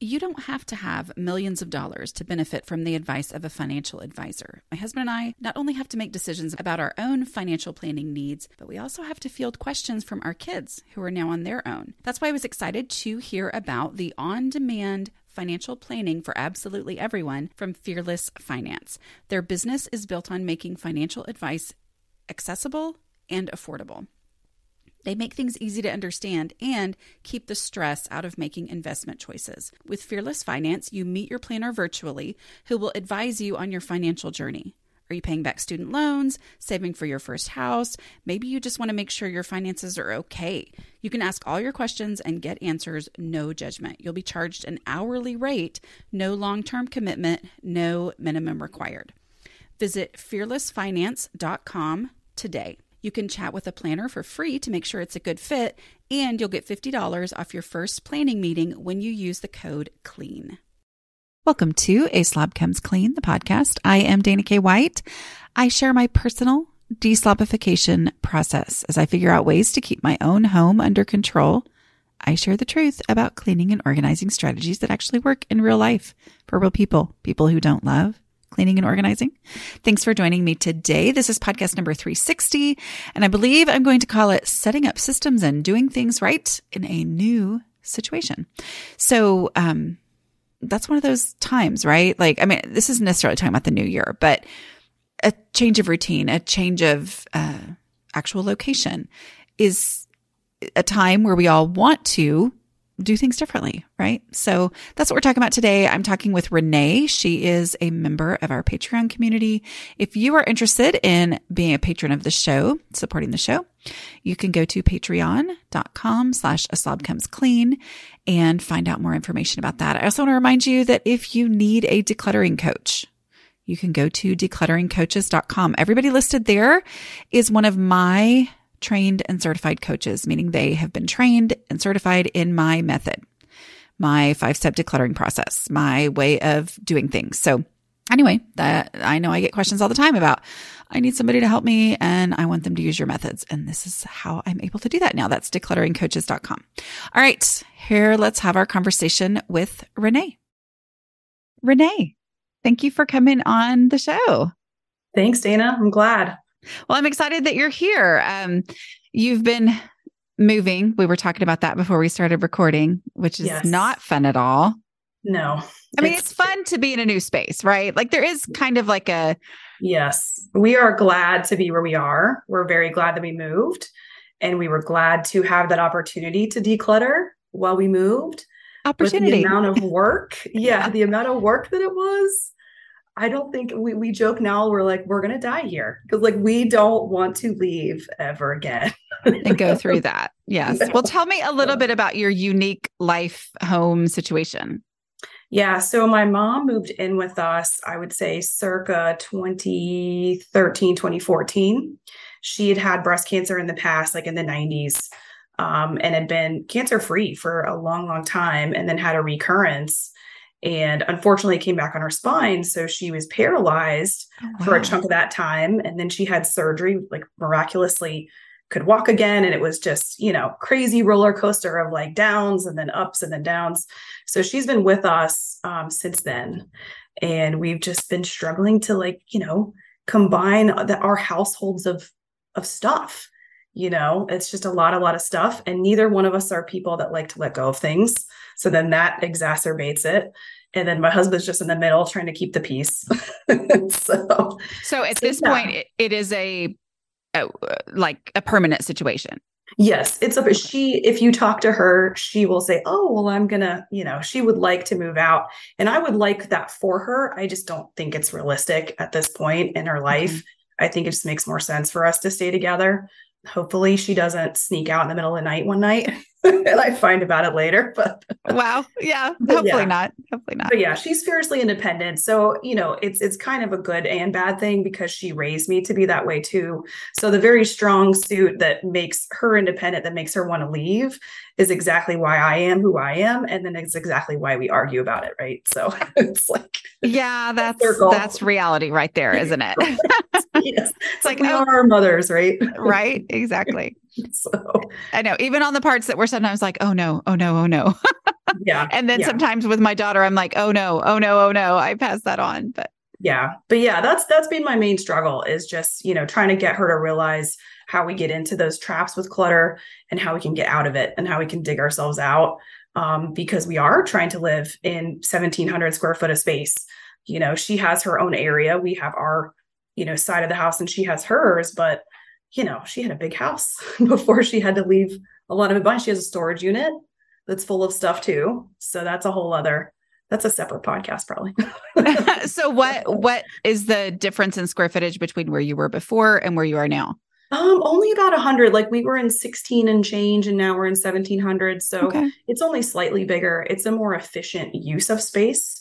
You don't have to have millions of dollars to benefit from the advice of a financial advisor. My husband and I not only have to make decisions about our own financial planning needs, but we also have to field questions from our kids who are now on their own. That's why I was excited to hear about the on-demand financial planning for absolutely everyone from Fearless Finance. Their business is built on making financial advice accessible and affordable. They make things easy to understand and keep the stress out of making investment choices. With Fearless Finance, you meet your planner virtually who will advise you on your financial journey. Are you paying back student loans, saving for your first house? Maybe you just want to make sure your finances are okay. You can ask all your questions and get answers, no judgment. You'll be charged an hourly rate, no long-term commitment, no minimum required. Visit fearlessfinance.com today. You can chat with a planner for free to make sure it's a good fit, and you'll get $50 off your first planning meeting when you use the code CLEAN. Welcome to A Slob Comes Clean, the podcast. I am Dana K. White. I share my personal deslobification process as I figure out ways to keep my own home under control. I share the truth about cleaning and organizing strategies that actually work in real life for real people, people who don't love cleaning and organizing. Thanks for joining me today. This is podcast number 360, and I believe I'm going to call it Setting Up Systems and Doing Things Right in a New Situation. So, that's one of those times, right? Like, I mean, this isn't necessarily talking about the new year, but a change of routine, a change of actual location is a time where we all want to do things differently, right? So that's what we're talking about today. I'm talking with Renee. She is a member of our Patreon community. If you are interested in being a patron of the show, supporting the show, you can go to patreon.com/aslobcomesclean and find out more information about that. I also want to remind you that if you need a decluttering coach, you can go to declutteringcoaches.com. Everybody listed there is one of my trained and certified coaches, meaning they have been trained and certified in my method, my 5-step decluttering process, my way of doing things. So anyway, that I know I get questions all the time about, I need somebody to help me and I want them to use your methods. And this is how I'm able to do that now. That's declutteringcoaches.com. All right, here, let's have our conversation with Renee. Renee, thank you for coming on the show. Thanks, Dana. I'm glad. Well, I'm excited that you're here. You've been moving. We were talking about that before we started recording, which is not fun at all. No. I mean, it's fun to be in a new space, right? Like there is kind of like a... Yes. We are glad to be where we are. We're very glad that we moved. And we were glad to have that opportunity to declutter while we moved. Opportunity. With the amount of work. Yeah. The amount of work that it was. I don't think we joke now. We're like, we're going to die here because like, we don't want to leave ever again and go through that. Yes. No. Well, tell me a little bit about your unique life home situation. Yeah. So my mom moved in with us, I would say circa 2013, 2014. She had had breast cancer in the past, like in the 90s, and had been cancer free for a long, long time and then had a recurrence. And unfortunately came back on her spine. So she was paralyzed for a chunk of that time. And then she had surgery, like miraculously could walk again. And it was just, you know, crazy roller coaster of like downs and then ups and then downs. So she's been with us since then. And we've just been struggling to like, you know, combine our households of stuff, you know, it's just a lot of stuff. And neither one of us are people that like to let go of things. So then that exacerbates it. And then my husband's just in the middle trying to keep the peace. so at this point, it is a permanent situation. Yes. If you talk to her, she will say, oh, well, I'm going to, you know, she would like to move out and I would like that for her. I just don't think it's realistic at this point in her life. Mm-hmm. I think it just makes more sense for us to stay together. Hopefully she doesn't sneak out in the middle of the night one night and I find about it later, but wow. Yeah. Hopefully not. But yeah, she's fiercely independent. So, you know, it's kind of a good and bad thing because she raised me to be that way too. So the very strong suit that makes her independent, that makes her want to leave is exactly why I am who I am. And then it's exactly why we argue about it. Right. So it's like, yeah, that's reality right there, isn't it? Yes. It's like we are our mothers, right? Right. Exactly. So I know even on the parts that we're sometimes like, oh no, oh no, oh no. Yeah. And then sometimes with my daughter, I'm like, oh no, I pass that on. But that's been my main struggle, is just, trying to get her to realize how we get into those traps with clutter and how we can get out of it and how we can dig ourselves out. Because we are trying to live in 1700 square foot of space. She has her own area. We have our, side of the house, and she has hers, but she had a big house before she had to leave a lot of it behind. She has a storage unit that's full of stuff too. So that's a whole other, that's a separate podcast probably. So what is the difference in square footage between where you were before and where you are now? Only about 100, like we were in 16 and change, and now we're in 1700. So It's only slightly bigger. It's a more efficient use of space.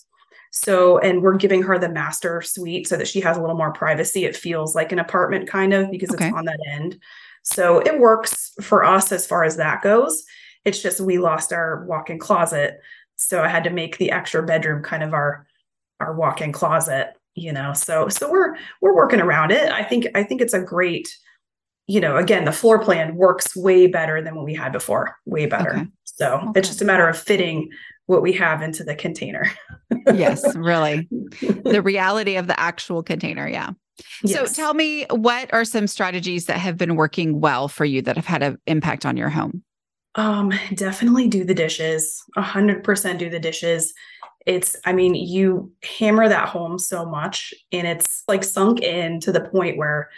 So, and we're giving her the master suite so that she has a little more privacy. It feels like an apartment kind of, because it's on that end. So it works for us as far as that goes. It's just, we lost our walk-in closet. So I had to make the extra bedroom kind of our walk-in closet, so we're working around it. I think it's a great, again, the floor plan works way better than what we had before, way better. Okay. So It's just a matter of fitting what we have into the container. Yes, really. The reality of the actual container. Yeah. Yes. So tell me, what are some strategies that have been working well for you that have had an impact on your home? Definitely do the dishes. 100% do the dishes. You hammer that home so much, and it's like sunk in to the point where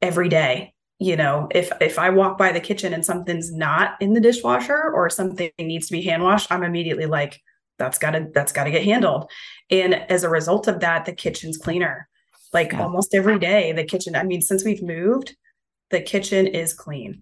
every day, if I walk by the kitchen and something's not in the dishwasher or something needs to be hand washed, I'm immediately like, that's gotta get handled. And as a result of that, the kitchen's cleaner, like almost every day, the kitchen, since we've moved, the kitchen is clean.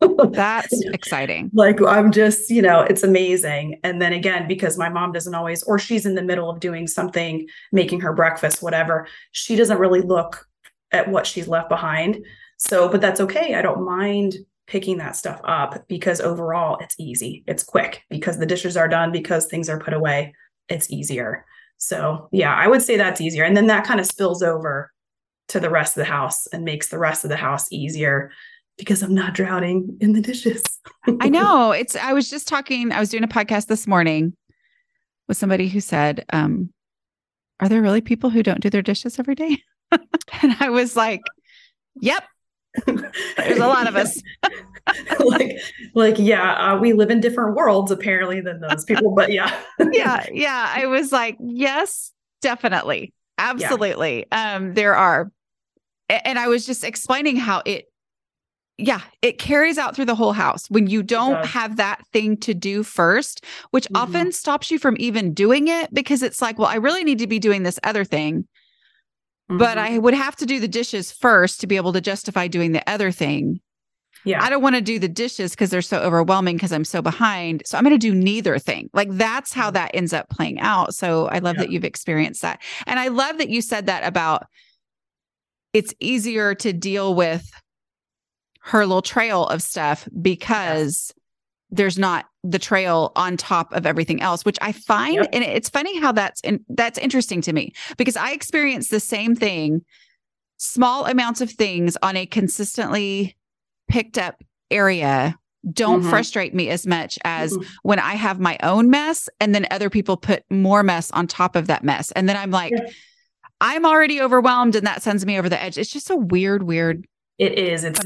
That's exciting. Like I'm just, it's amazing. And then again, because my mom doesn't always, or she's in the middle of doing something, making her breakfast, whatever, she doesn't really look at what she's left behind. So, but that's okay. I don't mind picking that stuff up, because overall it's easy. It's quick, because the dishes are done, because things are put away. It's easier. So yeah, I would say that's easier. And then that kind of spills over to the rest of the house and makes the rest of the house easier, because I'm not drowning in the dishes. I know. I was doing a podcast this morning with somebody who said, are there really people who don't do their dishes every day? And I was like, yep. There's a lot of us. We live in different worlds apparently than those people, but yeah. Yeah. I was like, yes, definitely. Absolutely. Yeah. There are. And I was just explaining how it carries out through the whole house when you don't have that thing to do first, which often stops you from even doing it, because it's like, well, I really need to be doing this other thing. But I would have to do the dishes first to be able to justify doing the other thing. Yeah. I don't want to do the dishes because they're so overwhelming, because I'm so behind. So I'm going to do neither thing. Like that's how that ends up playing out. So I love that you've experienced that. And I love that you said that about it's easier to deal with her little trail of stuff because there's not the trail on top of everything else, which I find, and it's funny how that's interesting to me, because I experience the same thing, small amounts of things on a consistently picked up area don't frustrate me as much as when I have my own mess and then other people put more mess on top of that mess. And then I'm like, I'm already overwhelmed, and that sends me over the edge. It's just a weird It is. It's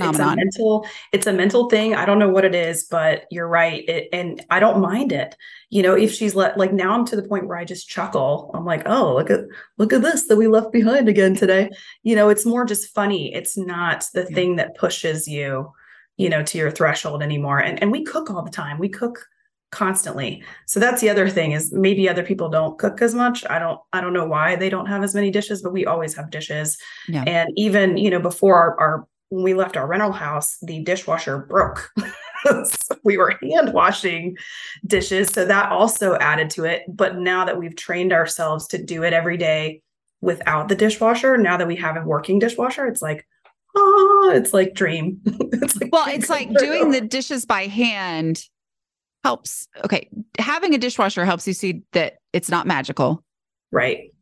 a mental thing. I don't know what it is, but you're right. And I don't mind it. If she's now I'm to the point where I just chuckle. I'm like, oh, look at this that we left behind again today. It's more just funny. It's not the thing that pushes you, to your threshold anymore. And we cook all the time. We cook constantly. So that's the other thing, is maybe other people don't cook as much. I don't know why they don't have as many dishes, but we always have dishes. Yeah. And even, before when we left our rental house, the dishwasher broke. So we were hand washing dishes. So that also added to it. But now that we've trained ourselves to do it every day without the dishwasher, now that we have a working dishwasher, it's like, oh, it's like dream. It's like doing the dishes by hand helps. Okay. Having a dishwasher helps you see that it's not magical. Right.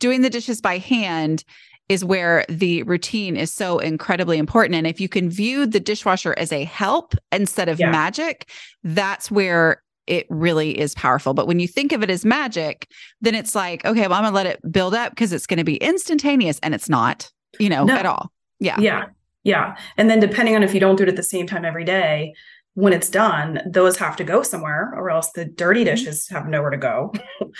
Doing the dishes by hand is where the routine is so incredibly important. And if you can view the dishwasher as a help instead of magic, that's where it really is powerful. But when you think of it as magic, then it's like, okay, well, I'm going to let it build up because it's going to be instantaneous, and it's not, at all. Yeah. Yeah. Yeah. And then depending on if you don't do it at the same time every day, when it's done, those have to go somewhere or else the dirty dishes have nowhere to go.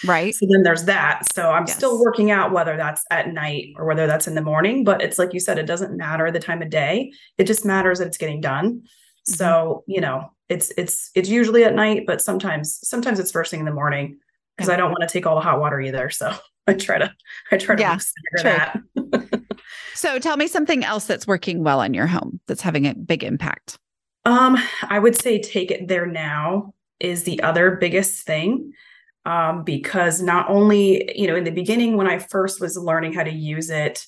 Right. So then there's that. So I'm still working out, whether that's at night or whether that's in the morning, but it's like you said, it doesn't matter the time of day. It just matters that it's getting done. Mm-hmm. So, it's usually at night, but sometimes it's first thing in the morning because I don't want to take all the hot water either. So I try to figure that. So tell me something else that's working well in your home that's having a big impact. I would say take it there now is the other biggest thing. Because not only, in the beginning, when I first was learning how to use it,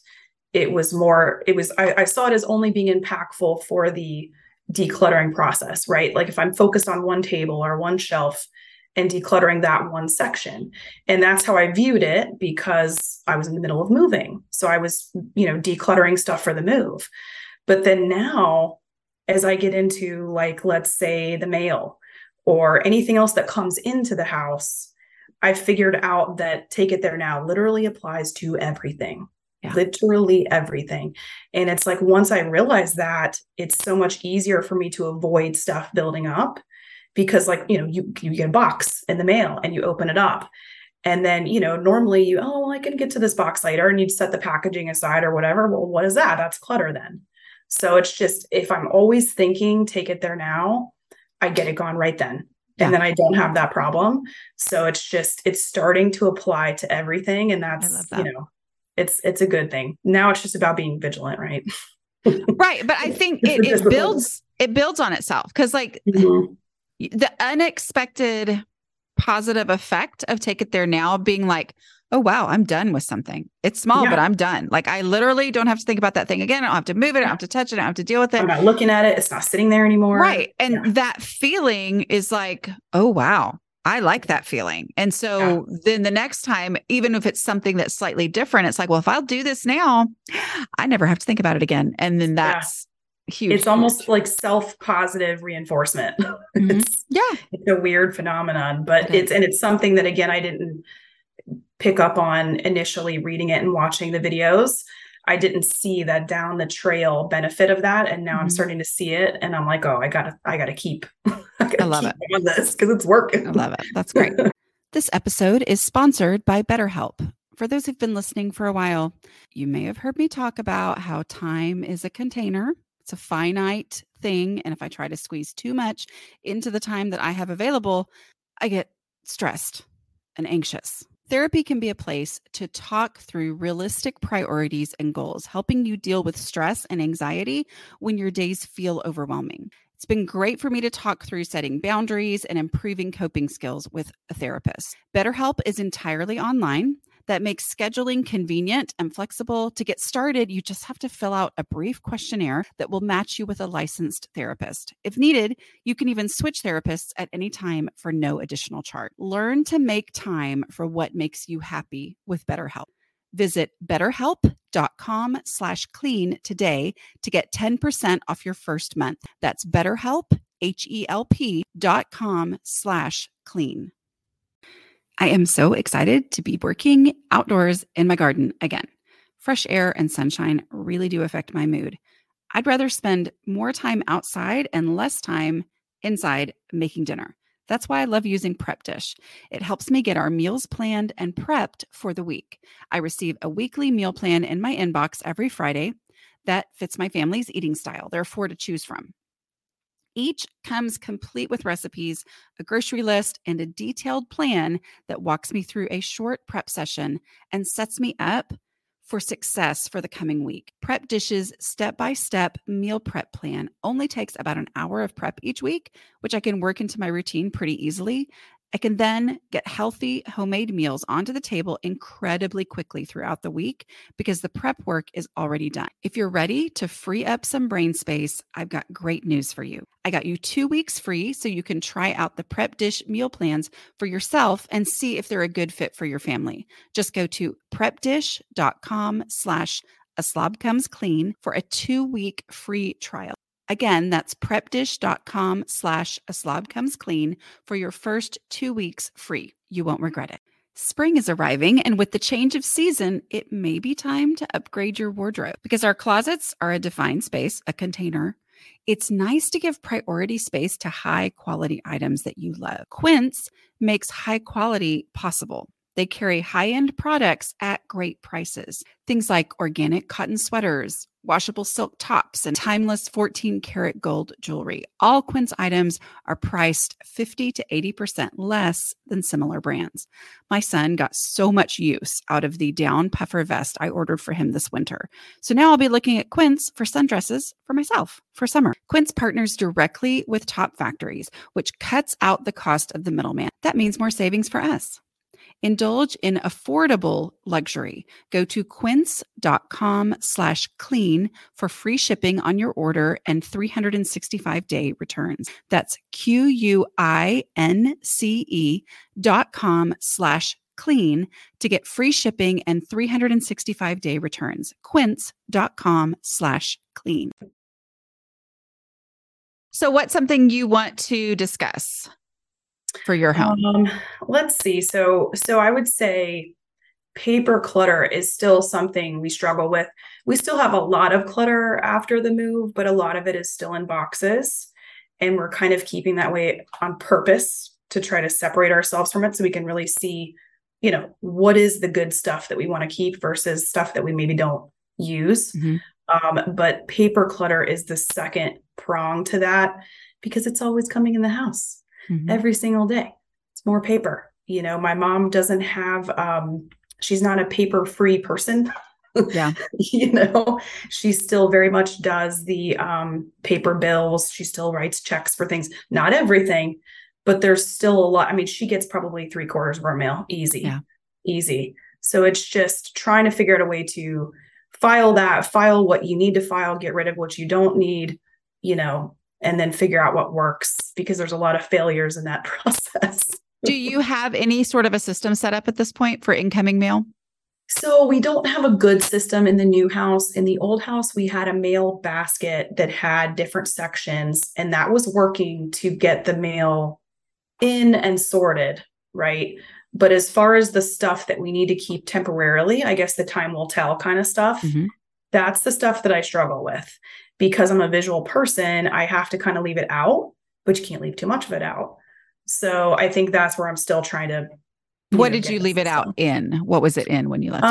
I saw it as only being impactful for the decluttering process, right? Like if I'm focused on one table or one shelf and decluttering that one section. And that's how I viewed it because I was in the middle of moving. So I was, decluttering stuff for the move. But then now, as I get into, like, let's say the mail or anything else that comes into the house, I figured out that take it there now literally applies to everything, literally everything. And it's like, once I realized that, it's so much easier for me to avoid stuff building up because, like, you get a box in the mail and you open it up. And then, normally I can get to this box later, and you'd set the packaging aside or whatever. Well, what is that? That's clutter then. So it's just, if I'm always thinking, take it there now, I get it gone right then. Yeah. And then I don't have that problem. So it's just, it's starting to apply to everything. And that's, it's a good thing. Now it's just about being vigilant, right? Right. But I think it builds on itself. 'Cause the unexpected positive effect of take it there now being like, oh, wow, I'm done with something. It's small, but I'm done. Like, I literally don't have to think about that thing again. I don't have to move it. I don't have to touch it. I don't have to deal with it. I'm not looking at it. It's not sitting there anymore. Right. And that feeling is like, oh, wow, I like that feeling. And so then the next time, even if it's something that's slightly different, it's like, well, if I'll do this now, I never have to think about it again. And then that's huge. It's almost like self-positive reinforcement. Mm-hmm. It's a weird phenomenon, but it's something that, again, I didn't pick up on initially reading it and watching the videos. I didn't see that down the trail benefit of that. And now I'm starting to see it, and I'm like, oh, I gotta keep I love it on this because it's working. I love it. That's great. This episode is sponsored by BetterHelp. For those who've been listening for a while, you may have heard me talk about how time is a container. It's a finite thing. And if I try to squeeze too much into the time that I have available, I get stressed and anxious. Therapy can be a place to talk through realistic priorities and goals, helping you deal with stress and anxiety when your days feel overwhelming. It's been great for me to talk through setting boundaries and improving coping skills with a therapist. BetterHelp is entirely online. That makes scheduling convenient and flexible. To get started, you just have to fill out a brief questionnaire that will match you with a licensed therapist. If needed, you can even switch therapists at any time for no additional charge. Learn to make time for what makes you happy with BetterHelp. Visit betterhelp.com/clean today to get 10% off your first month. That's BetterHelp, BetterHelp.com/clean. I am so excited to be working outdoors in my garden again. Fresh air and sunshine really do affect my mood. I'd rather spend more time outside and less time inside making dinner. That's why I love using Prep Dish. It helps me get our meals planned and prepped for the week. I receive a weekly meal plan in my inbox every Friday that fits my family's eating style. There are 4 to choose from. Each comes complete with recipes, a grocery list, and a detailed plan that walks me through a short prep session and sets me up for success for the coming week. Prep Dish's step-by-step meal prep plan only takes about an hour of prep each week, which I can work into my routine pretty easily. I can then get healthy homemade meals onto the table incredibly quickly throughout the week because the prep work is already done. If you're ready to free up some brain space, I've got great news for you. I got you 2 weeks free so you can try out the Prep Dish meal plans for yourself and see if they're a good fit for your family. Just go to prepdish.com/aslobcomesclean for a 2-week free trial. Again, that's prepdish.com/aslobcomesclean for your first 2 weeks free. You won't regret it. Spring is arriving, and with the change of season, it may be time to upgrade your wardrobe because our closets are a defined space, a container. It's nice to give priority space to high quality items that you love. Quince makes high quality possible. They carry high-end products at great prices. Things like organic cotton sweaters, washable silk tops, and timeless 14-karat gold jewelry. All Quince items are priced 50 to 80% less than similar brands. My son got so much use out of the down puffer vest I ordered for him this winter. So now I'll be looking at Quince for sundresses for myself for summer. Quince partners directly with top factories, which cuts out the cost of the middleman. That means more savings for us. Indulge in affordable luxury. Go to quince.com/clean for free shipping on your order and 365-day returns. That's quince.com/clean to get free shipping and 365-day returns. Quince.com/clean. So what's something you want to discuss for your home? Let's see. So I would say paper clutter is still something we struggle with. We still have a lot of clutter after the move, but a lot of it is still in boxes. And we're kind of keeping that way on purpose to try to separate ourselves from it so we can really see, you know, what is the good stuff that we want to keep versus stuff that we maybe don't use. Mm-hmm. But paper clutter is the second prong to that because it's always coming in the house. Mm-hmm. Every single day. It's more paper. You know, my mom doesn't have, she's not a paper free person. Yeah. You know, she still very much does the, paper bills. She still writes checks for things, not everything, but there's still a lot. I mean, she gets probably 3/4 of our mail. Easy, yeah. Easy. So it's just trying to figure out a way to file what you need to file, get rid of what you don't need, you know, and then figure out what works because there's a lot of failures in that process. Do you have any sort of a system set up at this point for incoming mail? So we don't have a good system in the new house. In the old house, we had a mail basket that had different sections, and that was working to get the mail in and sorted, right? But as far as the stuff that we need to keep temporarily, I guess the time will tell kind of stuff, mm-hmm. That's the stuff that I struggle with. Because I'm a visual person, I have to kind of leave it out, but you can't leave too much of it out. So I think that's where I'm still trying to. What did you leave it out in? What was it in when you left?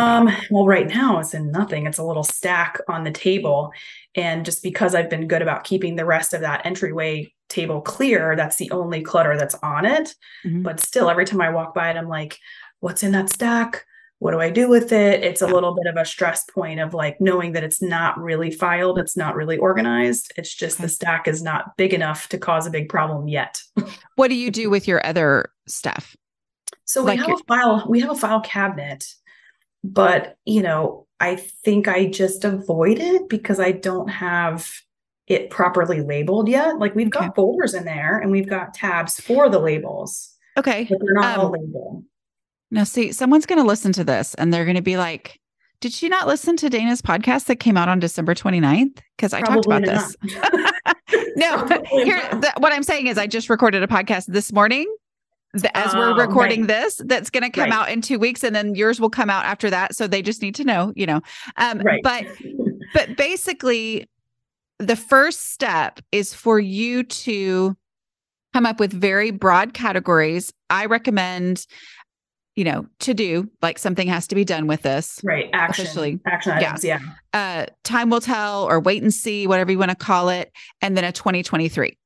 Well, right now it's in nothing. It's a little stack on the table. And just because I've been good about keeping the rest of that entryway table clear, that's the only clutter that's on it. Mm-hmm. But still, every time I walk by it, I'm like, what's in that stack? What do I do with it? It's a little bit of a stress point of like knowing that it's not really filed. It's not really organized. It's just The stack is not big enough to cause a big problem yet. What do you do with your other stuff? So like we have a file cabinet, but you know, I think I just avoid it because I don't have it properly labeled yet. Like we've got folders in there and we've got tabs for the labels. Okay. But they're not all labeled. Now, see, someone's going to listen to this and they're going to be like, did she not listen to Dana's podcast that came out on December 29th? Because I talked about this. No, what I'm saying is I just recorded a podcast this morning as we're recording this, that's going to come out in 2 weeks and then yours will come out after that. So they just need to know, you know, but basically the first step is for you to come up with very broad categories. I recommend, you know, to do, like something has to be done with this. Right. Action items. Yeah. Time will tell or wait and see, whatever you want to call it. And then a 2023.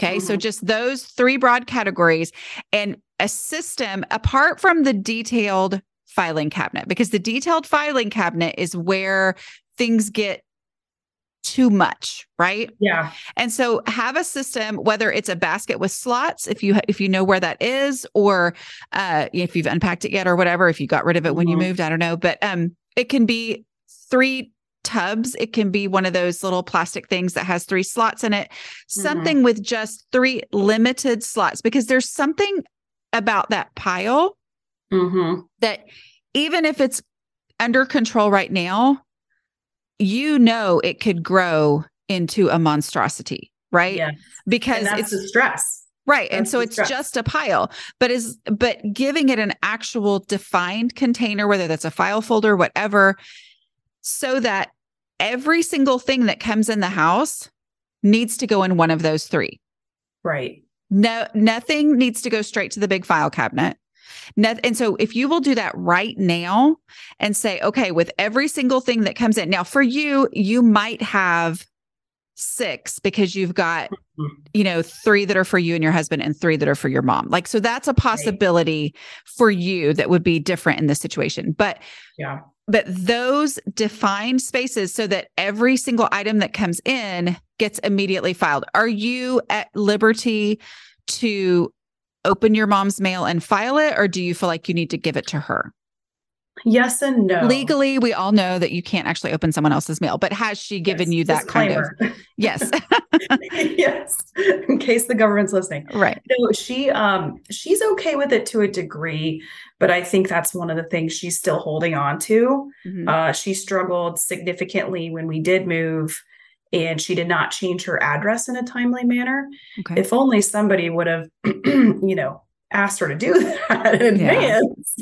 Okay. Mm-hmm. So just those three broad categories and a system apart from the detailed filing cabinet, because the detailed filing cabinet is where things get too much, right? Yeah. And so have a system, whether it's a basket with slots, if you know where that is, or if you've unpacked it yet or whatever, if you got rid of it when you moved, I don't know. But it can be three tubs. It can be one of those little plastic things that has three slots in it, something with just three limited slots, because there's something about that pile that even if it's under control right now, you know, it could grow into a monstrosity, right? Yes. Because it's the stress. Right. That's and so it's stress. Just a pile, but giving it an actual defined container, whether that's a file folder, whatever, so that every single thing that comes in the house needs to go in one of those three. Right. No, nothing needs to go straight to the big file cabinet. And so if you will do that right now and say, okay, with every single thing that comes in, now for you, you might have 6 because you've got, 3 that are for you and your husband and 3 that are for your mom. Like, so that's a possibility for you that would be different in this situation. But yeah, but those defined spaces so that every single item that comes in gets immediately filed. Are you at liberty to open your mom's mail and file it, or do you feel like you need to give it to her? Yes and no. Legally, we all know that you can't actually open someone else's mail, but has she given you that disclaimer. Kind of? Yes. Yes. In case the government's listening. Right. No, she's okay with it to a degree, but I think that's one of the things she's still holding on to. Mm-hmm. She struggled significantly when we did move, and she did not change her address in a timely manner. Okay. If only somebody would have, asked her to do that in advance.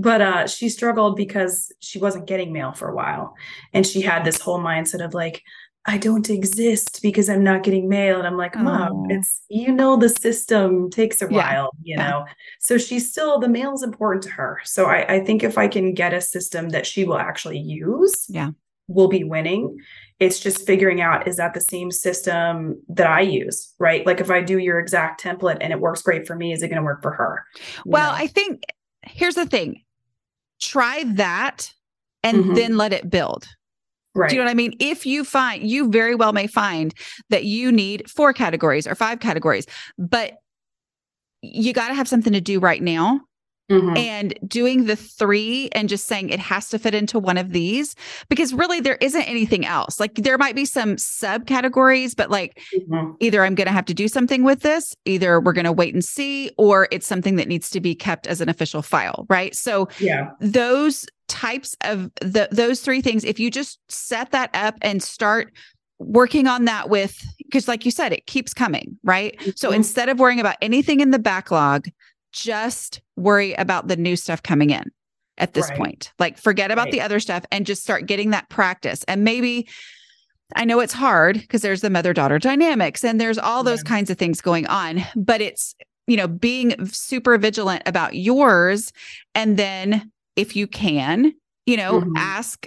But she struggled because she wasn't getting mail for a while. And she had this whole mindset of like, I don't exist because I'm not getting mail. And I'm like, Mom, it's, the system takes a while, you know? So she's still, the mail's important to her. So I think if I can get a system that she will actually use, we'll be winning. It's just figuring out, is that the same system that I use, right? Like if I do your exact template and it works great for me, is it going to work for her? Well, I think here's the thing. Try that and then let it build. Right. Do you know what I mean? If you very well may find that you need 4 categories or 5 categories, but you got to have something to do right now. Mm-hmm. And doing the 3 and just saying it has to fit into one of these, because really there isn't anything else. Like there might be some subcategories, but like either I'm going to have to do something with this, either we're going to wait and see, or it's something that needs to be kept as an official file. Right. So those types of those 3 things, if you just set that up and start working on that with, because like you said, it keeps coming. Right. Mm-hmm. So instead of worrying about anything in the backlog, just worry about the new stuff coming in at this point. Like forget about the other stuff and just start getting that practice. And maybe, I know it's hard because there's the mother-daughter dynamics and there's all those kinds of things going on, but it's, being super vigilant about yours. And then if you can, ask,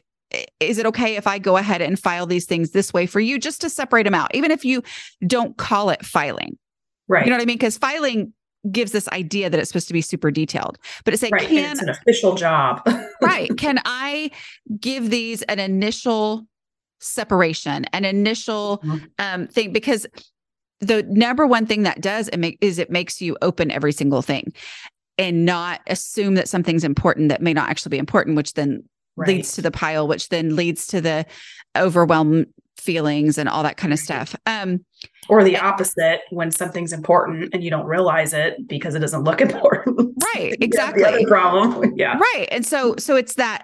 is it okay if I go ahead and file these things this way for you, just to separate them out, even if you don't call it filing, right? You know what I mean? Because filing gives this idea that it's supposed to be super detailed, but it's like, it's an official job. Right. Can I give these an initial separation, an initial thing? Because the number one thing that does is it makes you open every single thing and not assume that something's important that may not actually be important, which then leads to the pile, which then leads to the overwhelm feelings and all that kind of stuff. Or the opposite, when something's important and you don't realize it because it doesn't look important. Right. Exactly. The other problem. Yeah. Right. And so it's that,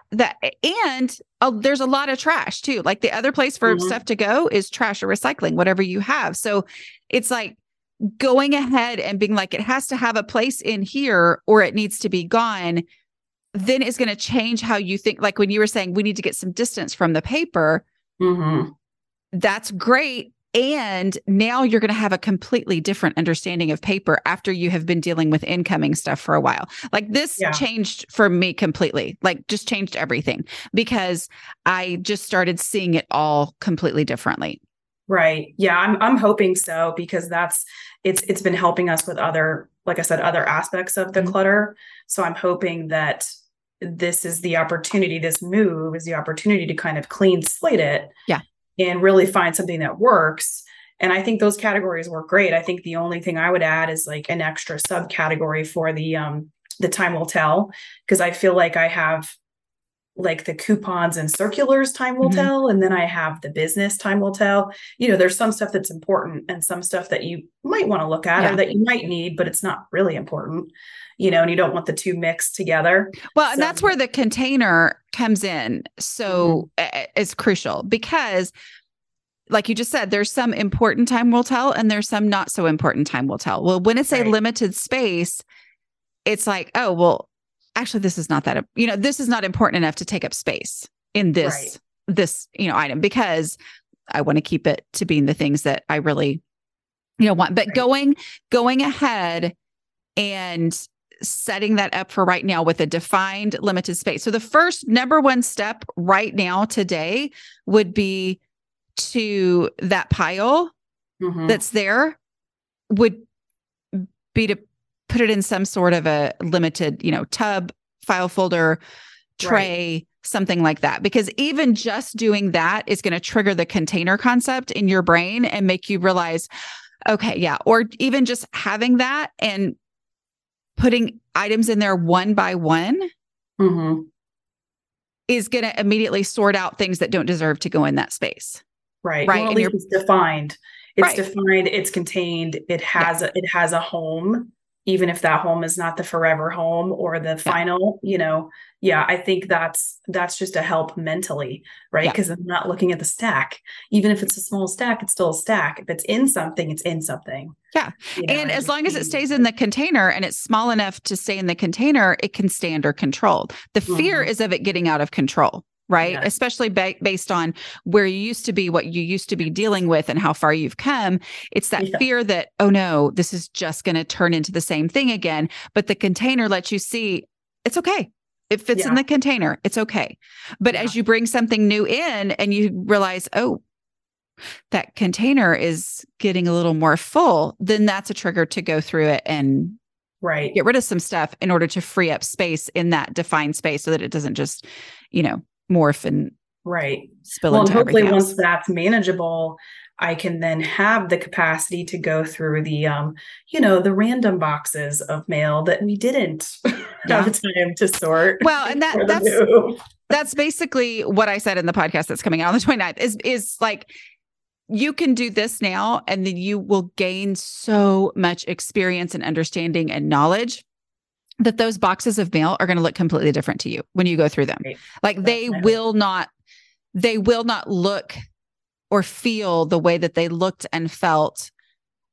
and there's a lot of trash too. Like the other place for stuff to go is trash or recycling, whatever you have. So it's like going ahead and being like, it has to have a place in here or it needs to be gone. Then it's going to change how you think. Like when you were saying, we need to get some distance from the paper. Mm-hmm. That's great. And now you're going to have a completely different understanding of paper after you have been dealing with incoming stuff for a while. Like this changed for me completely, like just changed everything because I just started seeing it all completely differently. Right. Yeah. I'm hoping so, because it's been helping us with other, like I said, other aspects of the clutter. So I'm hoping that this is the opportunity, this move is the opportunity to kind of clean slate it. Yeah. And really find something that works. And I think those categories work great. I think the only thing I would add is like an extra subcategory for the time will tell, because I feel like I have like the coupons and circulars time will tell. And then I have the business time will tell. There's some stuff that's important and some stuff that you might want to look at or that you might need, but it's not really important, and you don't want the two mixed together. Well, and that's where the container comes in. So it's crucial because like you just said, there's some important time we'll tell and there's some not so important time we'll tell. Well, when it's a limited space, it's like, oh, well, actually, this is not that, this is not important enough to take up space in this, this, item, because I want to keep it to being the things that I really, want, but going ahead and setting that up for right now with a defined limited space. So the first number one step right now today would be to that pile that's there would be to put it in some sort of a limited, tub, file folder, tray, something like that. Because even just doing that is going to trigger the container concept in your brain and make you realize, okay, yeah. Or even just having that and putting items in there one by one is going to immediately sort out things that don't deserve to go in that space. Right. Well, at least it's defined. It's defined. It's contained. It has a home, even if that home is not the forever home or the final, I think that's just a help mentally, right? Because I'm not looking at the stack. Even if it's a small stack, it's still a stack. If it's in something, it's in something. Yeah. And as long as it stays in the container and it's small enough to stay in the container, it can stay under control. The fear is of it getting out of control, right? Yeah. Especially based on where you used to be, what you used to be dealing with and how far you've come. It's that fear that, oh no, this is just going to turn into the same thing again. But the container lets you see it's okay. It fits in the container. It's okay. But as you bring something new in and you realize, oh, that container is getting a little more full, then that's a trigger to go through it and get rid of some stuff in order to free up space in that defined space so that it doesn't just, morph and spill into everything else. Hopefully once that's manageable, I can then have the capacity to go through the, the random boxes of mail that we didn't have time to sort. Well, and that's basically what I said in the podcast that's coming out on the 29th is like, you can do this now, and then you will gain so much experience and understanding and knowledge that those boxes of mail are going to look completely different to you when you go through them. Like they will not look or feel the way that they looked and felt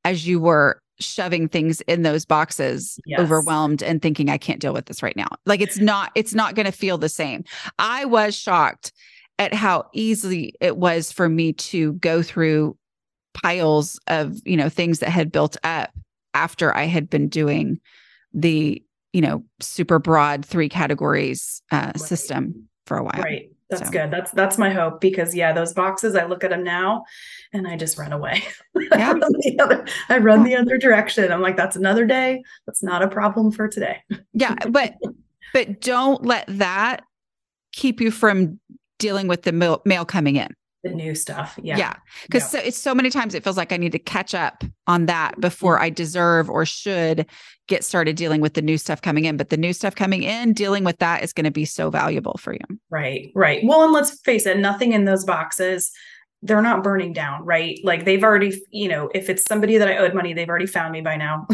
as you were shoving things in those boxes, overwhelmed and thinking, I can't deal with this right now. Like it's not going to feel the same. I was shocked at how easily it was for me to go through piles of, things that had built up after I had been doing the, super broad 3 categories system for a while. Right. That's good. That's my hope because those boxes, I look at them now and I just run away. I run the other direction. I'm like, that's another day. That's not a problem for today. But don't let that keep you from dealing with the mail coming in. The new stuff. Yeah. Because it's so many times it feels like I need to catch up on that before I deserve or should get started dealing with the new stuff coming in. But the new stuff coming in, dealing with that is going to be so valuable for you. Right. Well, and let's face it, nothing in those boxes, they're not burning down, right? Like they've already, if it's somebody that I owed money, they've already found me by now.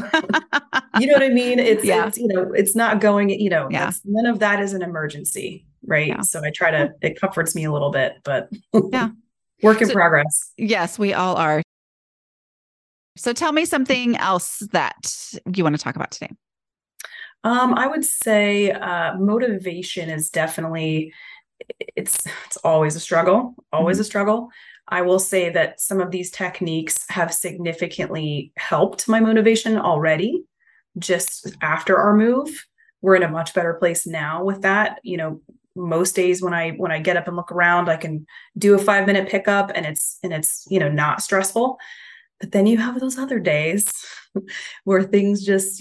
You know what I mean? It's not going, none of that is an emergency. Right. Yeah. So I try to, it comforts me a little bit, but work in progress. Yes, we all are. So tell me something else that you want to talk about today. I would say motivation is definitely, it's always a struggle. I will say that some of these techniques have significantly helped my motivation already just after our move. We're in a much better place now with that. Most days when I get up and look around, I can do a 5-minute pickup and it's, not stressful, but then you have those other days where things just,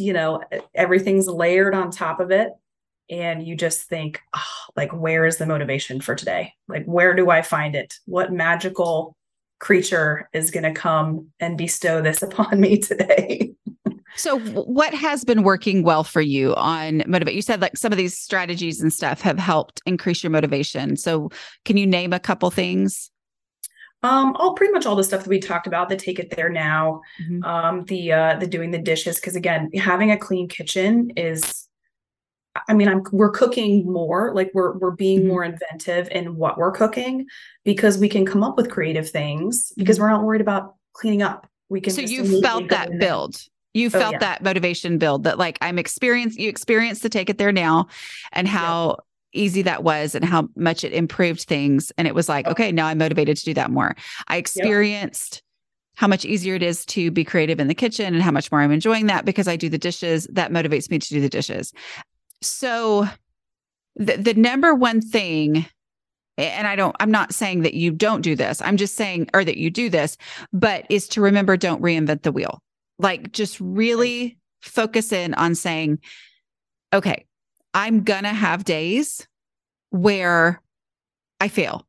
everything's layered on top of it. And you just think, where is the motivation for today? Like, where do I find it? What magical creature is going to come and bestow this upon me today? So what has been working well for you on motivate? You said like some of these strategies and stuff have helped increase your motivation. So can you name a couple things? Pretty much all the stuff that we talked about, the take it there now, the doing the dishes. Cause again, having a clean kitchen is, I mean, we're cooking more, like we're being more inventive in what we're cooking because we can come up with creative things because we're not worried about cleaning up. We can. So you felt that build. You felt that motivation build that like you experienced the Take It There Now and how easy that was and how much it improved things. And it was like, okay, now I'm motivated to do that more. I experienced how much easier it is to be creative in the kitchen and how much more I'm enjoying that because I do the dishes. That motivates me to do the dishes. So the number one thing, and I'm not saying that you don't do this. I'm just saying, or that you do this, but is to remember, don't reinvent the wheel. Like just really focus in on saying, okay, I'm going to have days where I fail,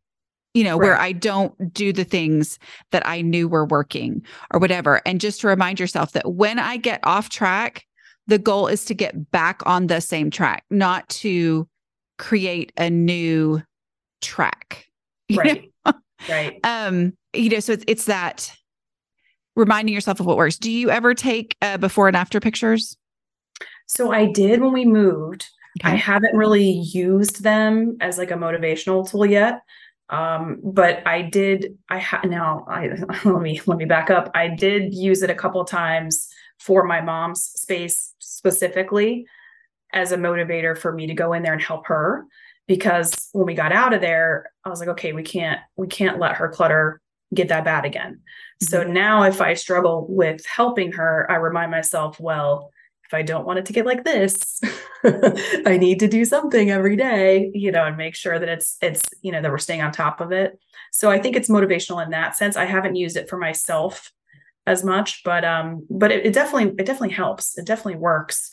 where I don't do the things that I knew were working or whatever. And just to remind yourself that when I get off track, the goal is to get back on the same track, not to create a new track. Right. So it's that reminding yourself of what works. Do you ever take before and after pictures? So I did when we moved. Okay. I haven't really used them as like a motivational tool yet. But I did, let me back up. I did use it a couple of times for my mom's space specifically as a motivator for me to go in there and help her, because when we got out of there, I was like, okay, we can't let her clutter get that bad again. So now if I struggle with helping her, I remind myself, well, if I don't want it to get like this, I need to do something every day, and make sure that it's that we're staying on top of it. So I think it's motivational in that sense. I haven't used it for myself as much, but it definitely helps. It definitely works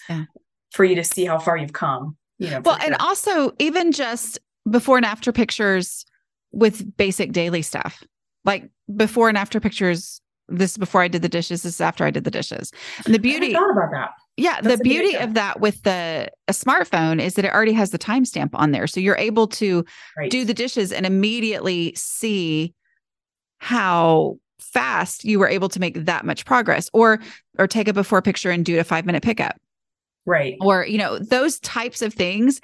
for you to see how far you've come, Well, and also even just before and after pictures with basic daily stuff, like before and after pictures, this is before I did the dishes, this is after I did the dishes. And the beauty, I thought about that. Yeah. That's the beauty of that with a smartphone is that it already has the timestamp on there. So you're able to do the dishes and immediately see how fast you were able to make that much progress, or take a before picture and do a 5-minute pickup. Right. Or, those types of things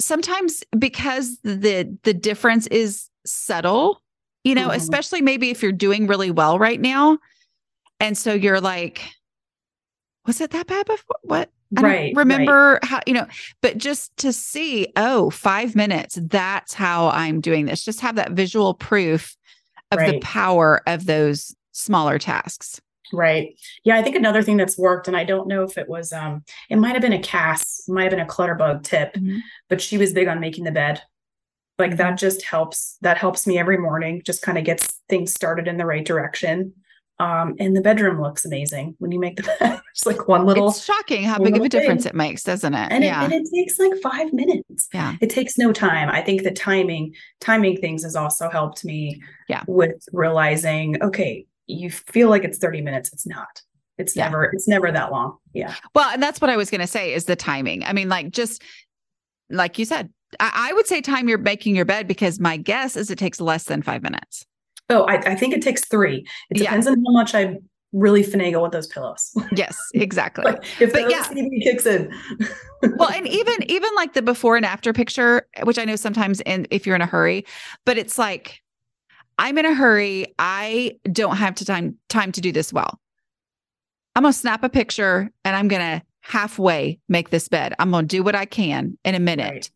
sometimes, because the difference is subtle, especially maybe if you're doing really well right now. And so you're like, was it that bad before? What? I don't remember how, but just to see, 5 minutes, that's how I'm doing this. Just have that visual proof of the power of those smaller tasks. Right. Yeah. I think another thing that's worked, and I don't know if it was, it might've been a Cass, might've been a Clutterbug tip, but she was big on making the bed. Like that just helps. That helps me every morning, just kind of gets things started in the right direction. And the bedroom looks amazing when you make the bed. It's like one little. It's shocking how big of a difference it makes, doesn't it? And it takes like 5 minutes. Yeah, it takes no time. I think the timing things has also helped me. Yeah. With realizing, okay, you feel like it's 30 minutes. It's not. It's never. It's never that long. Yeah. Well, and that's what I was going to say is the timing. I mean, like just like you said, I would say time you're making your bed, because my guess is it takes less than 5 minutes. Oh, I think it takes 3. It depends on how much I really finagle with those pillows. Yes, exactly. But if the OCD kicks in. Well, and even like the before and after picture, which I know sometimes if you're in a hurry, but it's like, I'm in a hurry. I don't have time to do this well. I'm going to snap a picture and I'm going to halfway make this bed. I'm going to do what I can in a minute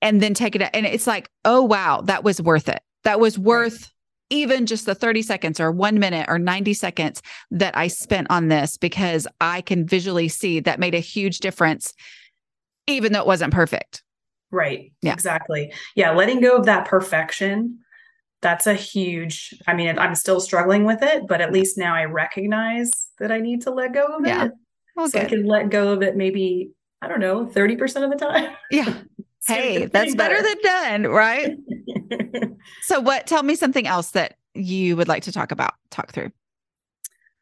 and then take it out. And it's like, oh, wow, that was worth it. That was worth even just the 30 seconds or 1 minute or 90 seconds that I spent on this, because I can visually see that made a huge difference, even though it wasn't perfect. Right. Yeah. Exactly. Yeah. Letting go of that perfection. That's a huge, I mean, I'm still struggling with it, but at least now I recognize that I need to let go of it. Well, so I can let go of it. Maybe, I don't know, 30% of the time. Yeah. Hey, that's better than done. Right. So tell me something else that you would like to talk through.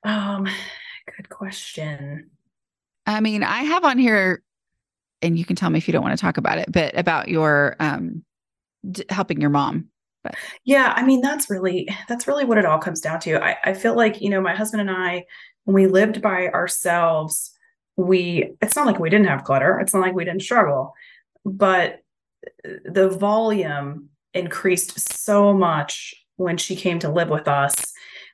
Good question. I mean, I have on here, and you can tell me if you don't want to talk about it, but about your, helping your mom. But yeah, I mean, that's really what it all comes down to. I feel like, my husband and I, when we lived by ourselves, it's not like we didn't have clutter. It's not like we didn't struggle, but the volume increased so much when she came to live with us.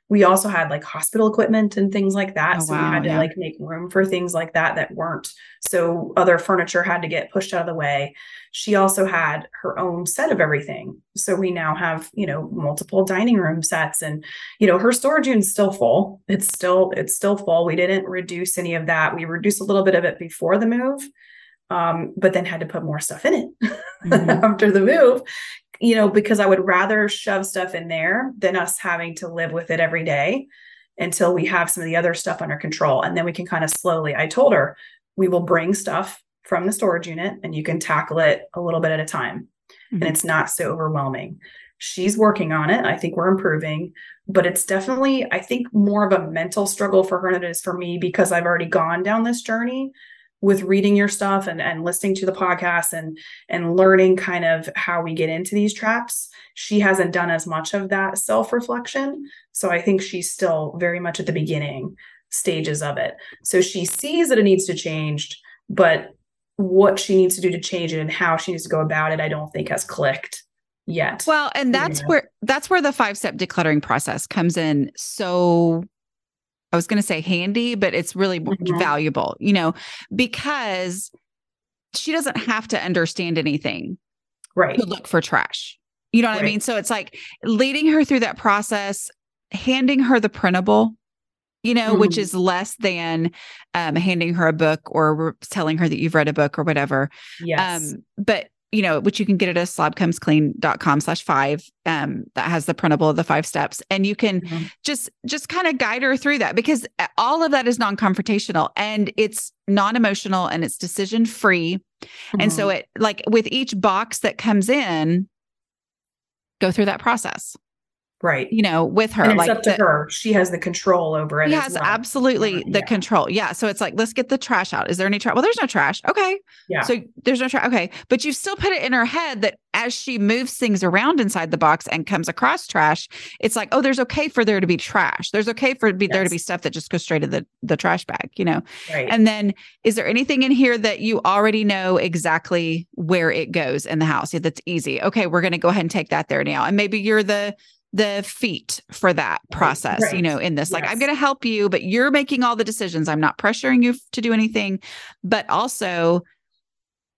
We also had like hospital equipment and things like that. Oh, so wow, we had to like make room for things like that weren't. So other furniture had to get pushed out of the way. She also had her own set of everything. So we now have, multiple dining room sets, and, her storage unit's still full. It's still full. We didn't reduce any of that. We reduced a little bit of it before the move, but then had to put more stuff in it after the move. Because I would rather shove stuff in there than us having to live with it every day until we have some of the other stuff under control. And then we can kind of slowly, I told her, we will bring stuff from the storage unit and you can tackle it a little bit at a time. Mm-hmm. And it's not so overwhelming. She's working on it. I think we're improving, but it's definitely, I think, more of a mental struggle for her than it is for me, because I've already gone down this journey with reading your stuff and listening to the podcast and learning kind of how we get into these traps. She hasn't done as much of that self-reflection. So I think she's still very much at the beginning stages of it. So she sees that it needs to change, but what she needs to do to change it and how she needs to go about it, I don't think has clicked yet. Well, and that's where the 5-step decluttering process comes in. So I was going to say handy, but it's really valuable, because she doesn't have to understand anything, right, to look for trash. You know what I mean? So it's like leading her through that process, handing her the printable, which is less than handing her a book or telling her that you've read a book or whatever. Yes. But which you can get at a slobcomesclean.com/5, that has the printable of the 5 steps. And you can just kind of guide her through that, because all of that is non-confrontational and it's non-emotional and it's decision free. Mm-hmm. And so it, like, with each box that comes in, go through that process. Right. With her, and it's like up to her. She has the control over it. She has absolutely the control. Yeah. So it's like, let's get the trash out. Is there any trash? Well, there's no trash. Okay. Yeah. So there's no trash. Okay. But you still put it in her head that as she moves things around inside the box and comes across trash, it's like, oh, there's okay for there to be trash. There's okay for there to be stuff that just goes straight to the trash bag, Right. And then, is there anything in here that you already know exactly where it goes in the house? Yeah, that's easy. Okay. We're going to go ahead and take that there now. And maybe you're the feet for that process, right. In this, like, I'm going to help you, but you're making all the decisions. I'm not pressuring you to do anything, but also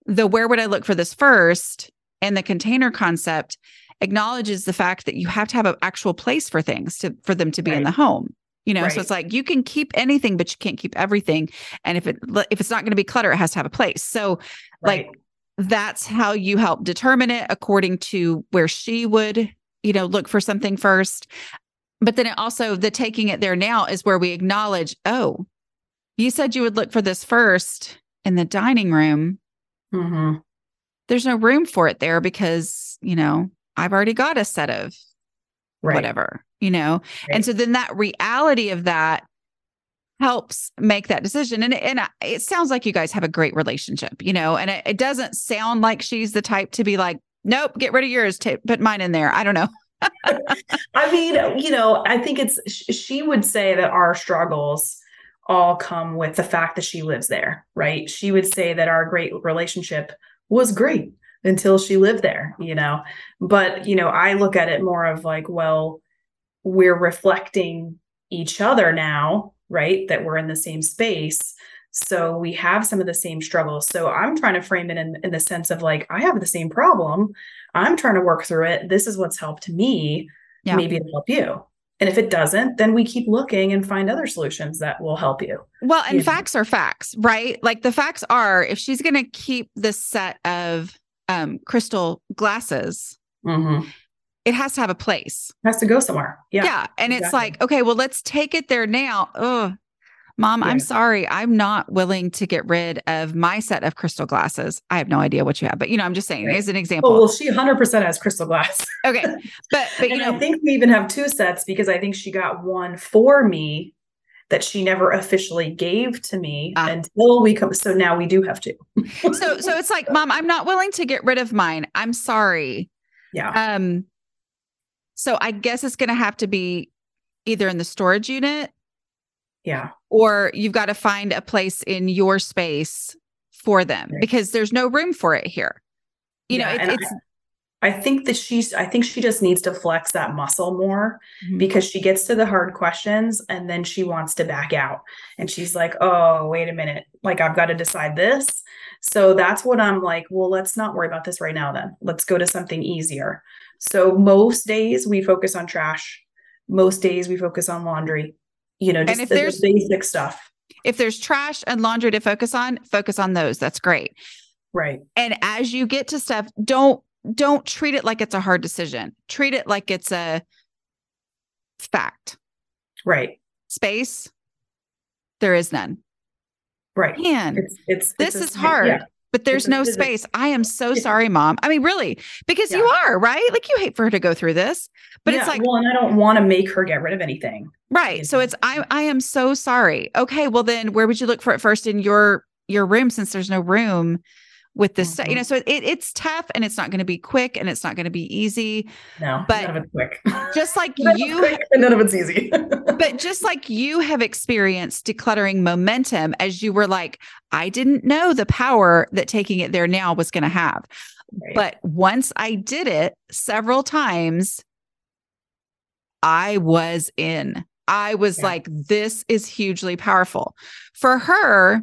the, where would I look for this first? And the container concept acknowledges the fact that you have to have an actual place for things for them to be in the home, Right. So it's like, you can keep anything, but you can't keep everything. And if it's not going to be clutter, it has to have a place. So like, that's how you help determine it according to where she would look for something first. But then it also, the taking it there now is where we acknowledge, oh, you said you would look for this first in the dining room. Mm-hmm. There's no room for it there because, I've already got a set of whatever, Right. And so then that reality of that helps make that decision. And it sounds like you guys have a great relationship, and it doesn't sound like she's the type to be like, nope, get rid of yours, put mine in there. I don't know. I mean, I think she would say that our struggles all come with the fact that she lives there, right? She would say that our great relationship was great until she lived there, But, I look at it more of like, well, we're reflecting each other now, right? That we're in the same space. So we have some of the same struggles. So I'm trying to frame it in the sense of like, I have the same problem. I'm trying to work through it. This is what's helped me. Yeah. Maybe it'll help you. And if it doesn't, then we keep looking and find other solutions that will help you. Well, and facts are facts, right? Like, the facts are, if she's going to keep this set of crystal glasses, it has to have a place. It has to go somewhere. Yeah. Yeah. And it's like, okay, well, let's take it there now. Ugh. Mom, I'm sorry. I'm not willing to get rid of my set of crystal glasses. I have no idea what you have, but I'm just saying as an example. Oh, well, she 100% has crystal glass. Okay. But I think we even have 2 sets because I think she got one for me that she never officially gave to me until we come. So now we do have 2. So it's like, Mom, I'm not willing to get rid of mine. I'm sorry. Yeah. So I guess it's going to have to be either in the storage unit. Yeah. or you've got to find a place in your space for them because there's no room for it here. I think that she just needs to flex that muscle more because she gets to the hard questions and then she wants to back out and she's like, oh, wait a minute. Like, I've got to decide this. So that's what I'm like, well, let's not worry about this right now. Then let's go to something easier. So most days we focus on trash. Most days we focus on laundry, just the basic stuff. If there's trash and laundry to focus on those. That's great. Right. And as you get to stuff, don't treat it like it's a hard decision. Treat it like it's a fact. Right. Space. There is none. Right. And this is hard, but there's no space. I am so sorry, Mom. I mean, really, because you are right. Like, you hate for her to go through this, but it's like, well, and I don't want to make her get rid of anything. Right. So it's, I am so sorry. Okay. Well then where would you look for it first in your room, since there's no room with this stuff, so it's tough and it's not going to be quick and it's not going to be easy. No, but none of it's quick. Just like none of it's easy. But just like you have experienced decluttering momentum as you were like, I didn't know the power that taking it there now was going to have. Right. But once I did it several times, I was in. I was like, this is hugely powerful. For her,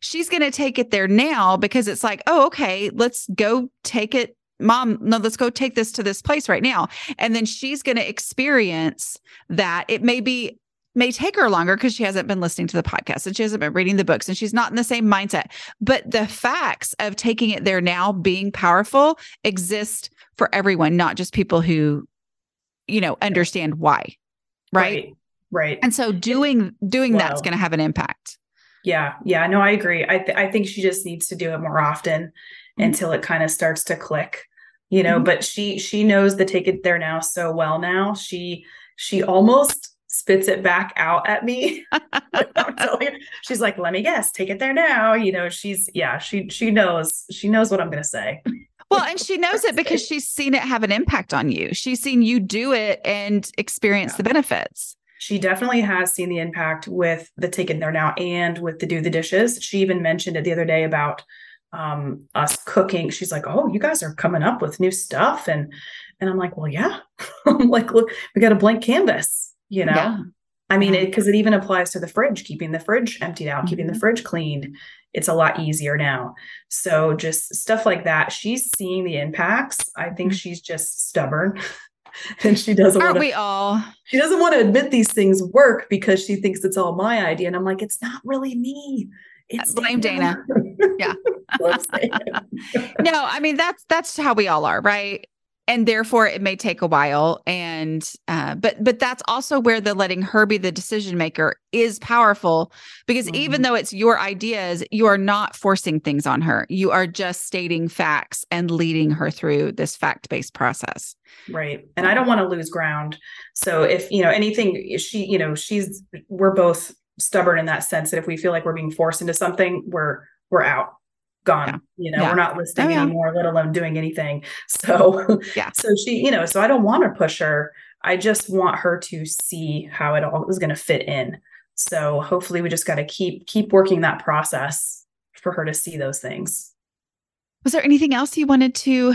she's going to take it there now because it's like, oh, okay, let's go take it. Mom, no, let's go take this to this place right now. And then she's going to experience that. It may take her longer because she hasn't been listening to the podcast and she hasn't been reading the books and she's not in the same mindset. But the facts of taking it there now being powerful exist for everyone, not just people who, understand why. Right. Right. And so doing that's going to have an impact. Yeah. Yeah. No, I agree. I think she just needs to do it more often until it kind of starts to click, but she knows the take it there now so well now. She almost spits it back out at me. I'm telling her. She's like, let me guess, take it there now. She knows what I'm going to say. Well, and she knows it because she's seen it have an impact on you. She's seen you do it and experience the benefits. She definitely has seen the impact with the take it there now and with the do the dishes. She even mentioned it the other day about us cooking. She's like, oh, you guys are coming up with new stuff. And I'm like, well, yeah, I'm like, look, we got a blank canvas, Yeah. I mean, because it even applies to the fridge, keeping the fridge emptied out, keeping the fridge cleaned. It's a lot easier now. So just stuff like that. She's seeing the impacts. I think she's just stubborn. And she doesn't. Aren't we all? She doesn't want to admit these things work because she thinks it's all my idea, and I'm like, it's not really me. It's blame Dana. Yeah. No, I mean that's how we all are, right? And therefore, it may take a while, and but that's also where the letting her be the decision maker is powerful because even though it's your ideas, you are not forcing things on her. You are just stating facts and leading her through this fact-based process. Right. And I don't want to lose ground. So if, anything, we're both stubborn in that sense that if we feel like we're being forced into something, we're out, gone, we're not listening anymore, let alone doing anything. So, so she, so I don't want to push her. I just want her to see how it all is going to fit in. So hopefully we just got to keep working that process for her to see those things. Was there anything else you wanted to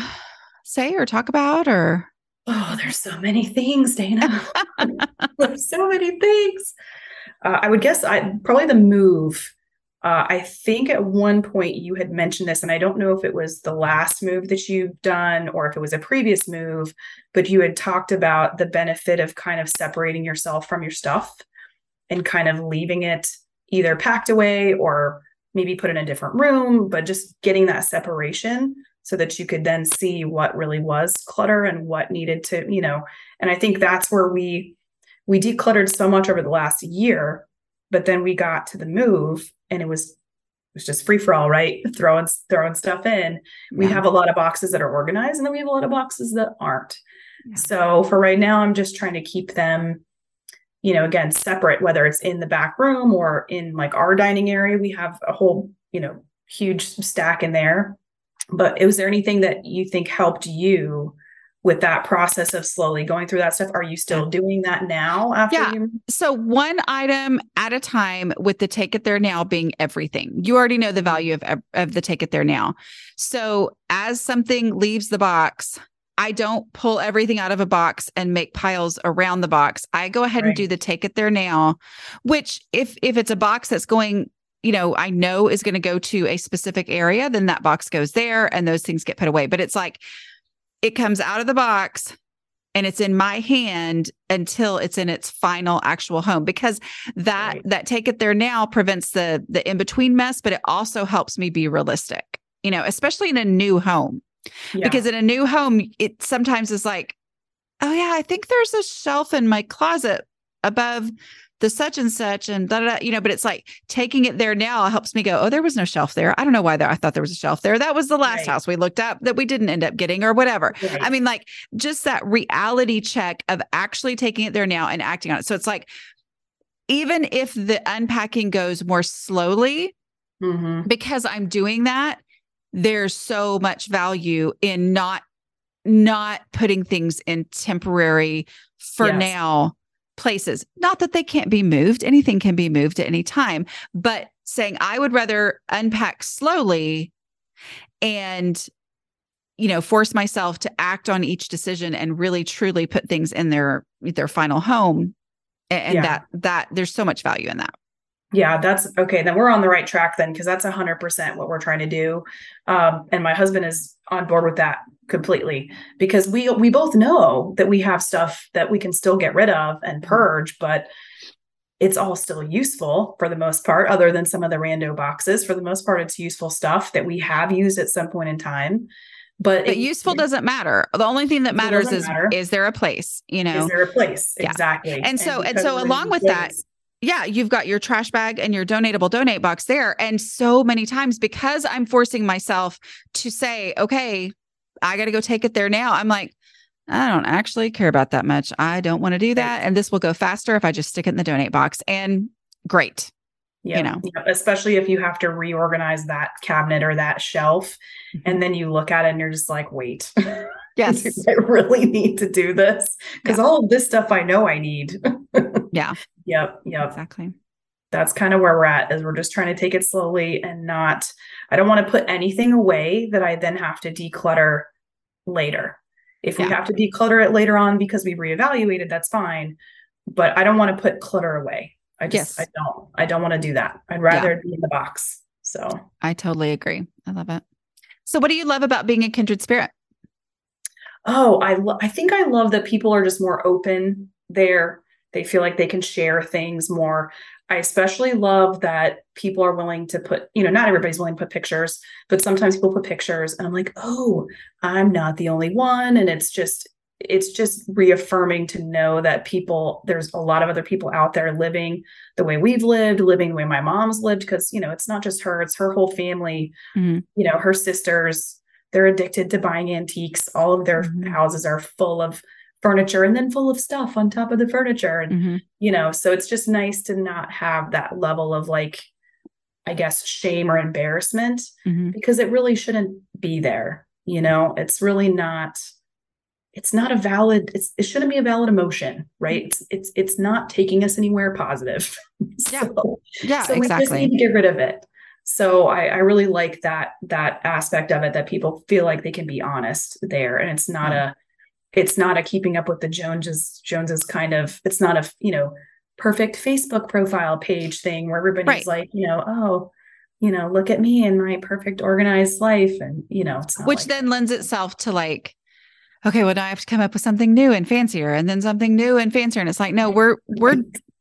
say or talk about? Or oh, there's so many things, Dana. There's so many things. I would guess probably the move. I think at one point you had mentioned this, and I don't know if it was the last move that you've done or if it was a previous move, but you had talked about the benefit of kind of separating yourself from your stuff and kind of leaving it either packed away or maybe put in a different room, but just getting that separation so that you could then see what really was clutter and what needed to, and I think that's where we decluttered so much over the last year, but then we got to the move and it was just free for all, right? Throwing stuff in. We have a lot of boxes that are organized and then we have a lot of boxes that aren't. Yeah. So for right now, I'm just trying to keep them, again, separate, whether it's in the back room or in like our dining area, we have a whole, huge stack in there. But was there anything that you think helped you with that process of slowly going through that stuff? Are you still doing that now? So one item at a time, with the Take It There Now being everything. You already know the value of the Take It There Now. So as something leaves the box, I don't pull everything out of a box and make piles around the box. I go ahead and do the Take It There Now, which if it's a box that's going, you know, I know is going to go to a specific area, then that box goes there and those things get put away. But it's like, it comes out of the box and it's in my hand until it's in its final actual home, because that Take It There Now prevents the in-between mess, but it also helps me be realistic, you know, especially in a new home. Yeah. Because in a new home, it sometimes is like, oh yeah, I think there's a shelf in my closet above the such and such and da da, you know, but it's like taking it there now helps me go, oh, there was no shelf there. I don't know why I thought there was a shelf there. That was the last house we looked up that we didn't end up getting or whatever. Right. I mean, like just that reality check of actually taking it there now and acting on it. So it's like, even if the unpacking goes more slowly, because I'm doing that, there's so much value in not putting things in temporary for now places. Not that they can't be moved. Anything can be moved at any time, but saying I would rather unpack slowly and, you know, force myself to act on each decision and really truly put things in their final home. And that there's so much value in that. Yeah, that's okay. Then we're on the right track then, because that's 100% what we're trying to do. And my husband is on board with that completely, because we both know that we have stuff that we can still get rid of and purge, but it's all still useful for the most part, other than some of the rando boxes. For the most part, it's useful stuff that we have used at some point in time. But useful doesn't matter. The only thing that matters is there a place, you know? Is there a place? Yeah. Exactly. And so along with that, you've got your trash bag and your donate box there. And so many times, because I'm forcing myself to say, okay, I got to go take it there now, I'm like, I don't actually care about that much. I don't want to do that. And this will go faster if I just stick it in the donate box. And great. Yeah. You know, especially if you have to reorganize that cabinet or that shelf. And then you look at it and you're just like, wait. Yes. I really need to do this, because all of this stuff I know I need. Yeah. Yep. Exactly. That's kind of where we're at, is we're just trying to take it slowly and I don't want to put anything away that I then have to declutter later. If we have to declutter it later on because we reevaluated, that's fine. But I don't want to put clutter away. I don't want to do that. I'd rather it be in the box. So I totally agree. I love it. So what do you love about being a kindred spirit? Oh, I think I love that people are just more open there. They feel like they can share things more. I especially love that people are willing to put, you know, not everybody's willing to put pictures, but sometimes people put pictures and I'm like, oh, I'm not the only one. And it's just reaffirming to know that there's a lot of other people out there living the way we've lived, living the way my mom's lived. 'Cause you know, it's not just her, it's her whole family, you know, her sisters, they're addicted to buying antiques. All of their houses are full of furniture and then full of stuff on top of the furniture. And, you know, so it's just nice to not have that level of like, I guess, shame or embarrassment, because it really shouldn't be there. You know, it's really not, it shouldn't be a valid emotion, right? It's not taking us anywhere positive. So exactly. We just need to get rid of it. So I really like that aspect of it, that people feel like they can be honest there. And it's not a keeping up with the Joneses kind of, it's not a, you know, perfect Facebook profile page thing where everybody's like, you know, oh, you know, look at me and my perfect organized life. And, you know, it's not then lends itself to like, okay, well now I have to come up with something new and fancier, and then something new and fancier. And it's like, no, we're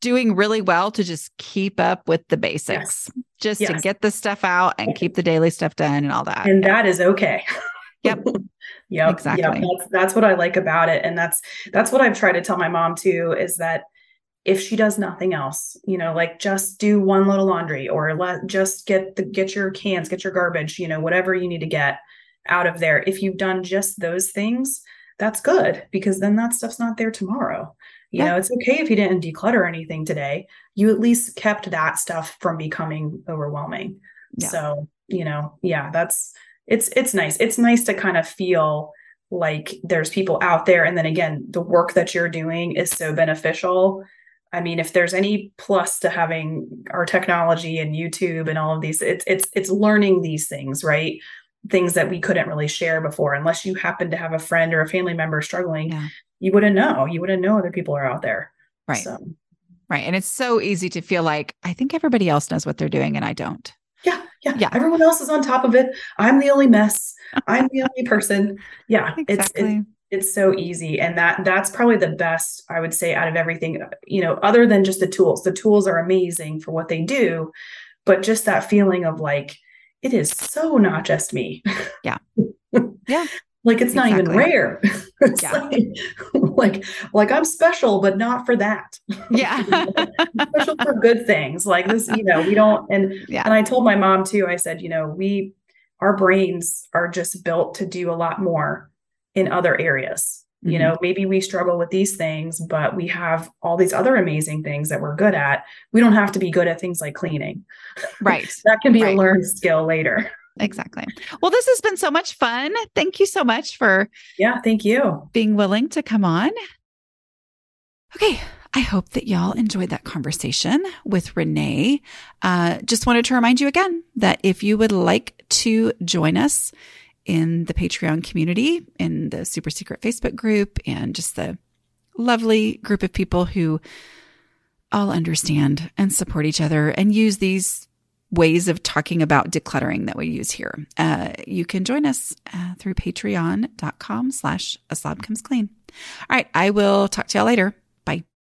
doing really well to just keep up with the basics, to get the stuff out and keep the daily stuff done and all that. And that is okay. Yep. Exactly. Yep. That's what I like about it. And that's what I've tried to tell my mom too, is that if she does nothing else, you know, like just do one load of laundry, or just get your cans, get your garbage, you know, whatever you need to get out of there. If you've done just those things, that's good, because then that stuff's not there tomorrow. You know, it's okay if you didn't declutter anything today, you at least kept that stuff from becoming overwhelming. Yeah. So, you know, it's nice. It's nice to kind of feel like there's people out there. And then again, the work that you're doing is so beneficial. I mean, if there's any plus to having our technology and YouTube and all of these, it's learning these things, right? Things that we couldn't really share before, unless you happen to have a friend or a family member struggling, yeah. you wouldn't know other people are out there. Right. So. Right. And it's so easy to feel like, I think everybody else knows what they're doing and I don't. Yeah. Everyone else is on top of it. I'm the only mess. I'm the only person. Yeah. Exactly. It's so easy. And that's probably the best, I would say, out of everything, you know, other than just the tools. The tools are amazing for what they do, but just that feeling of like, it is so not just me. Yeah. Yeah. Like it's exactly. Not even rare. It's yeah. like I'm special, but not for that. Yeah. I'm special for good things like this, you know, we don't. And, yeah. And I told my mom too, I said, you know, our brains are just built to do a lot more in other areas. Mm-hmm. You know, maybe we struggle with these things, but we have all these other amazing things that we're good at. We don't have to be good at things like cleaning. Right. That can be right. A learned skill later. Exactly. Well, this has been so much fun. Thank you so much for thank you. Being willing to come on. Okay. I hope that y'all enjoyed that conversation with Renee. Just wanted to remind you again that if you would like to join us in the Patreon community, in the super secret Facebook group, and just the lovely group of people who all understand and support each other and use these ways of talking about decluttering that we use here. You can join us through patreon.com/aslobcomesclean. All right. I will talk to y'all later.